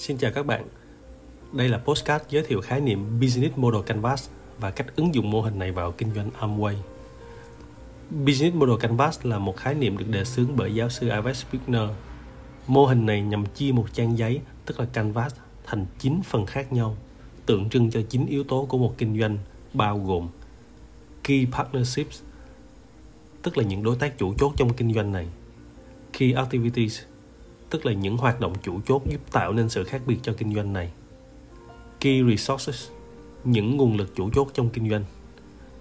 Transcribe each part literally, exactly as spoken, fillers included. Xin chào các bạn. Đây là podcast giới thiệu khái niệm Business Model Canvas và cách ứng dụng mô hình này vào kinh doanh Amway. Business Model Canvas là một khái niệm được đề xướng bởi giáo sư Ives Spigner. Mô hình này nhằm chia một trang giấy, tức là canvas, thành chín phần khác nhau, tượng trưng cho chín yếu tố của một kinh doanh, bao gồm Key Partnerships, tức là những đối tác chủ chốt trong kinh doanh này, Key Activities, tức là những hoạt động chủ chốt giúp tạo nên sự khác biệt cho kinh doanh này, Key Resources, những nguồn lực chủ chốt trong kinh doanh,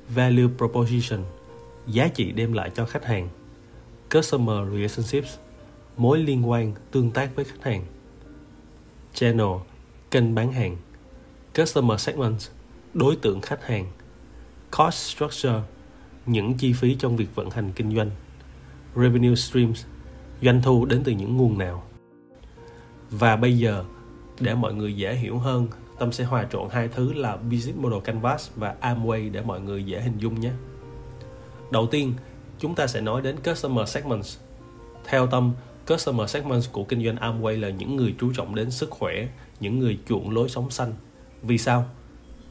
Value Proposition, giá trị đem lại cho khách hàng, Customer Relationships, mối liên quan, tương tác với khách hàng, Channel, kênh bán hàng, Customer Segments, đối tượng khách hàng, Cost Structure, những chi phí trong việc vận hành kinh doanh, Revenue Streams, doanh thu đến từ những nguồn nào. Và bây giờ, để mọi người dễ hiểu hơn, Tâm sẽ hòa trộn hai thứ là Business Model Canvas và Amway để mọi người dễ hình dung nhé. Đầu tiên, chúng ta sẽ nói đến Customer Segments. Theo Tâm, Customer Segments của kinh doanh Amway là những người chú trọng đến sức khỏe, những người chuộng lối sống xanh. Vì sao?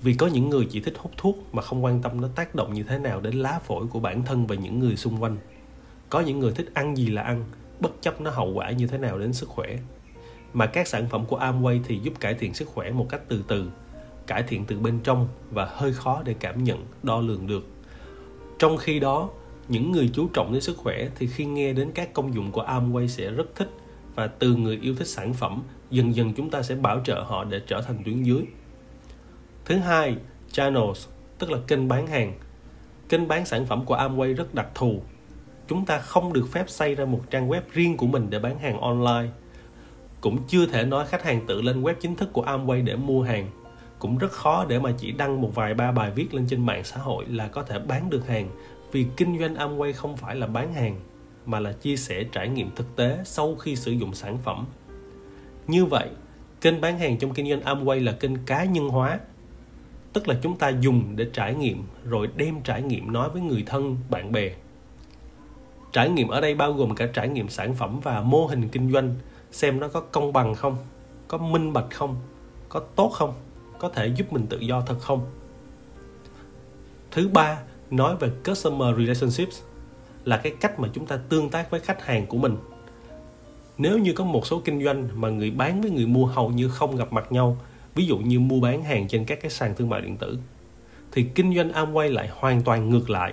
Vì có những người chỉ thích hút thuốc mà không quan tâm nó tác động như thế nào đến lá phổi của bản thân và những người xung quanh. Có những người thích ăn gì là ăn, bất chấp nó hậu quả như thế nào đến sức khỏe. Mà các sản phẩm của Amway thì giúp cải thiện sức khỏe một cách từ từ, cải thiện từ bên trong và hơi khó để cảm nhận, đo lường được. Trong khi đó, những người chú trọng đến sức khỏe thì khi nghe đến các công dụng của Amway sẽ rất thích, và từ người yêu thích sản phẩm, dần dần chúng ta sẽ bảo trợ họ để trở thành tuyến dưới. Thứ hai, Channels, tức là kênh bán hàng. Kênh bán sản phẩm của Amway rất đặc thù. Chúng ta không được phép xây ra một trang web riêng của mình để bán hàng online. Cũng chưa thể nói khách hàng tự lên web chính thức của Amway để mua hàng. Cũng rất khó để mà chỉ đăng một vài ba bài viết lên trên mạng xã hội là có thể bán được hàng, vì kinh doanh Amway không phải là bán hàng, mà là chia sẻ trải nghiệm thực tế sau khi sử dụng sản phẩm. Như vậy, kênh bán hàng trong kinh doanh Amway là kênh cá nhân hóa, tức là chúng ta dùng để trải nghiệm, rồi đem trải nghiệm nói với người thân, bạn bè. Trải nghiệm ở đây bao gồm cả trải nghiệm sản phẩm và mô hình kinh doanh, xem nó có công bằng không, có minh bạch không, có tốt không, có thể giúp mình tự do thật không. Thứ ba, nói về Customer Relationships, là cái cách mà chúng ta tương tác với khách hàng của mình. Nếu như có một số kinh doanh mà người bán với người mua hầu như không gặp mặt nhau, ví dụ như mua bán hàng trên các cái sàn thương mại điện tử, thì kinh doanh Amway lại hoàn toàn ngược lại.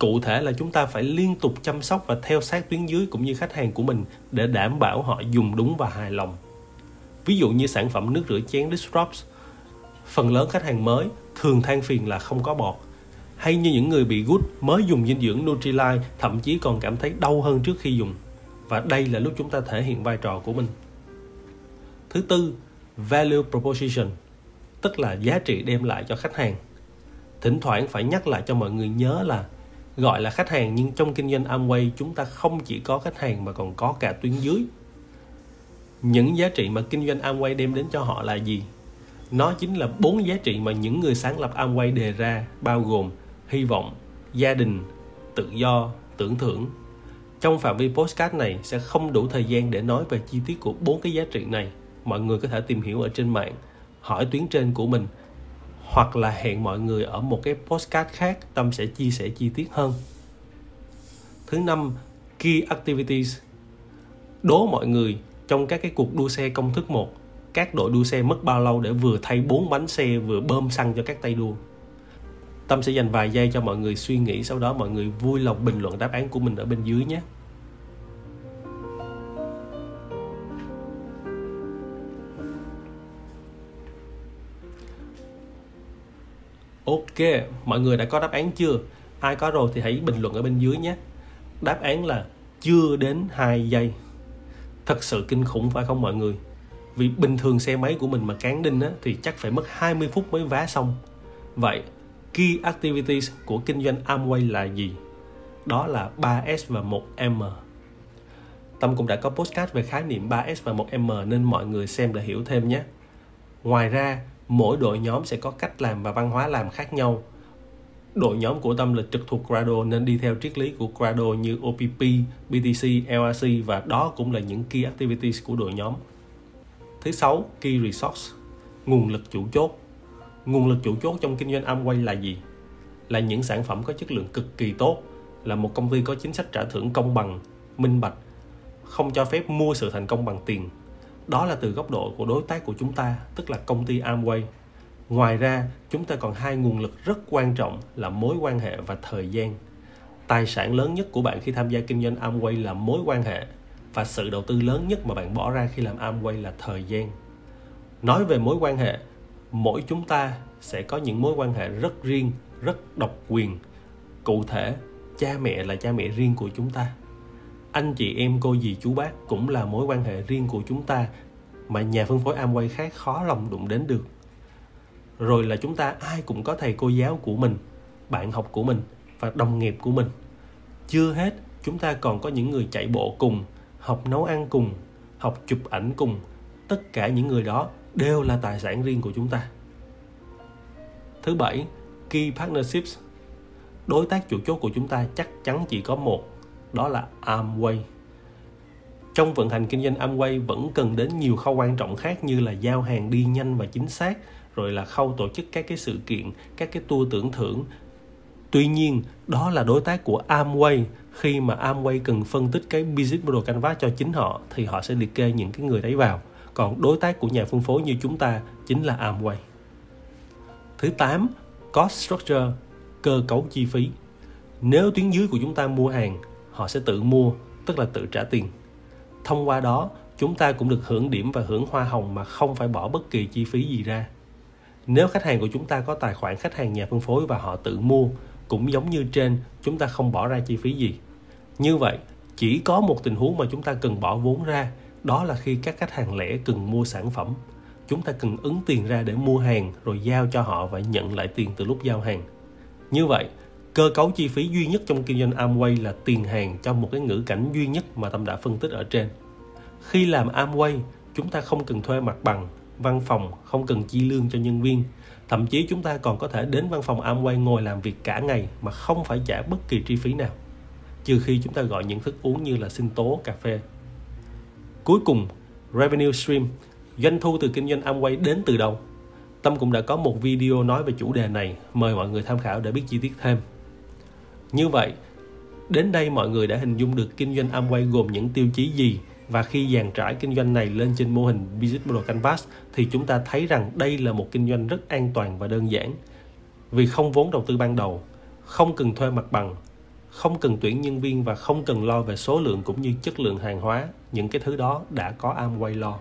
Cụ thể là chúng ta phải liên tục chăm sóc và theo sát tuyến dưới cũng như khách hàng của mình để đảm bảo họ dùng đúng và hài lòng. Ví dụ như sản phẩm nước rửa chén Dish Drops, phần lớn khách hàng mới thường than phiền là không có bọt, hay như những người bị gút mới dùng dinh dưỡng Nutrilite thậm chí còn cảm thấy đau hơn trước khi dùng. Và đây là lúc chúng ta thể hiện vai trò của mình. Thứ tư, Value Proposition, tức là giá trị đem lại cho khách hàng. Thỉnh thoảng phải nhắc lại cho mọi người nhớ là gọi là khách hàng, nhưng trong kinh doanh Amway chúng ta không chỉ có khách hàng mà còn có cả tuyến dưới. Những giá trị mà kinh doanh Amway đem đến cho họ là gì? Nó chính là bốn giá trị mà những người sáng lập Amway đề ra, bao gồm hy vọng, gia đình, tự do, tưởng thưởng. Trong phạm vi podcast này sẽ không đủ thời gian để nói về chi tiết của bốn cái giá trị này. Mọi người có thể tìm hiểu ở trên mạng, hỏi tuyến trên của mình, hoặc là hẹn mọi người ở một cái podcast khác, Tâm sẽ chia sẻ chi tiết hơn. Thứ năm, Key Activities. Đố mọi người, trong các cái cuộc đua xe công thức một, các đội đua xe mất bao lâu để vừa thay bốn bánh xe vừa bơm xăng cho các tay đua? Tâm sẽ dành vài giây cho mọi người suy nghĩ, sau đó mọi người vui lòng bình luận đáp án của mình ở bên dưới nhé. Ok, mọi người đã có đáp án chưa? Ai có rồi thì hãy bình luận ở bên dưới nhé. Đáp án là chưa đến hai giây. Thật sự kinh khủng phải không mọi người? Vì bình thường xe máy của mình mà cán đinh á, thì chắc phải mất hai mươi phút mới vá xong. Vậy, Key Activities của kinh doanh Amway là gì? Đó là ba S và một M. Tâm cũng đã có podcast về khái niệm ba S và một M nên mọi người xem để hiểu thêm nhé. Ngoài ra, mỗi đội nhóm sẽ có cách làm và văn hóa làm khác nhau. Đội nhóm của Tâm là trực thuộc Grado nên đi theo triết lý của Grado như O P P, B T C, L R C, và đó cũng là những Key Activities của đội nhóm. Thứ sáu, key resource, nguồn lực chủ chốt. Nguồn lực chủ chốt trong kinh doanh Amway là gì? Là những sản phẩm có chất lượng cực kỳ tốt, là một công ty có chính sách trả thưởng công bằng, minh bạch, không cho phép mua sự thành công bằng tiền. Đó là từ góc độ của đối tác của chúng ta, tức là công ty Amway. Ngoài ra, chúng ta còn hai nguồn lực rất quan trọng là mối quan hệ và thời gian. Tài sản lớn nhất của bạn khi tham gia kinh doanh Amway là mối quan hệ, và sự đầu tư lớn nhất mà bạn bỏ ra khi làm Amway là thời gian. Nói về mối quan hệ, mỗi chúng ta sẽ có những mối quan hệ rất riêng, rất độc quyền. Cụ thể, cha mẹ là cha mẹ riêng của chúng ta. Anh chị em cô dì chú bác cũng là mối quan hệ riêng của chúng ta mà nhà phân phối Amway khác khó lòng đụng đến được. Rồi là chúng ta ai cũng có thầy cô giáo của mình, bạn học của mình và đồng nghiệp của mình. Chưa hết, chúng ta còn có những người chạy bộ cùng, học nấu ăn cùng, học chụp ảnh cùng. Tất cả những người đó đều là tài sản riêng của chúng ta. Thứ bảy, key partnerships. Đối tác chủ chốt của chúng ta chắc chắn chỉ có một, đó là Amway. Trong vận hành kinh doanh Amway vẫn cần đến nhiều khâu quan trọng khác như là giao hàng đi nhanh và chính xác, rồi là khâu tổ chức các cái sự kiện, các cái tour tưởng thưởng. Tuy nhiên, đó là đối tác của Amway. Khi mà Amway cần phân tích cái Business Model Canvas cho chính họ thì họ sẽ liệt kê những cái người đấy vào. Còn đối tác của nhà phân phối như chúng ta chính là Amway. Thứ tám, cost structure, cơ cấu chi phí. Nếu tuyến dưới của chúng ta mua hàng, họ sẽ tự mua, tức là tự trả tiền. Thông qua đó, chúng ta cũng được hưởng điểm và hưởng hoa hồng mà không phải bỏ bất kỳ chi phí gì ra. Nếu khách hàng của chúng ta có tài khoản khách hàng nhà phân phối và họ tự mua, cũng giống như trên, chúng ta không bỏ ra chi phí gì. Như vậy, chỉ có một tình huống mà chúng ta cần bỏ vốn ra, đó là khi các khách hàng lẻ cần mua sản phẩm. Chúng ta cần ứng tiền ra để mua hàng rồi giao cho họ và nhận lại tiền từ lúc giao hàng. Như vậy, cơ cấu chi phí duy nhất trong kinh doanh Amway là tiền hàng trong một cái ngữ cảnh duy nhất mà Tâm đã phân tích ở trên. Khi làm Amway, chúng ta không cần thuê mặt bằng, văn phòng, không cần chi lương cho nhân viên. Thậm chí chúng ta còn có thể đến văn phòng Amway ngồi làm việc cả ngày mà không phải trả bất kỳ chi phí nào, trừ khi chúng ta gọi những thức uống như là sinh tố, cà phê. Cuối cùng, revenue stream, doanh thu từ kinh doanh Amway đến từ đâu? Tâm cũng đã có một video nói về chủ đề này, mời mọi người tham khảo để biết chi tiết thêm. Như vậy, đến đây mọi người đã hình dung được kinh doanh Amway gồm những tiêu chí gì, và khi dàn trải kinh doanh này lên trên mô hình Business Model Canvas thì chúng ta thấy rằng đây là một kinh doanh rất an toàn và đơn giản. Vì không vốn đầu tư ban đầu, không cần thuê mặt bằng, không cần tuyển nhân viên và không cần lo về số lượng cũng như chất lượng hàng hóa. Những cái thứ đó đã có Amway lo.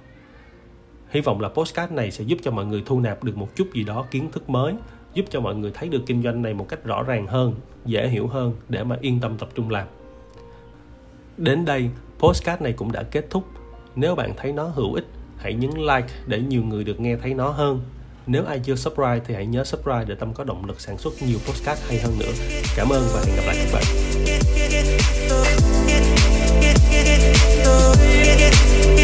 Hy vọng là podcast này sẽ giúp cho mọi người thu nạp được một chút gì đó kiến thức mới, giúp cho mọi người thấy được kinh doanh này một cách rõ ràng hơn, dễ hiểu hơn để mà yên tâm tập trung làm. Đến đây, podcast này cũng đã kết thúc. Nếu bạn thấy nó hữu ích, hãy nhấn like để nhiều người được nghe thấy nó hơn. Nếu ai chưa subscribe thì hãy nhớ subscribe để Tâm có động lực sản xuất nhiều podcast hay hơn nữa. Cảm ơn và hẹn gặp lại các bạn.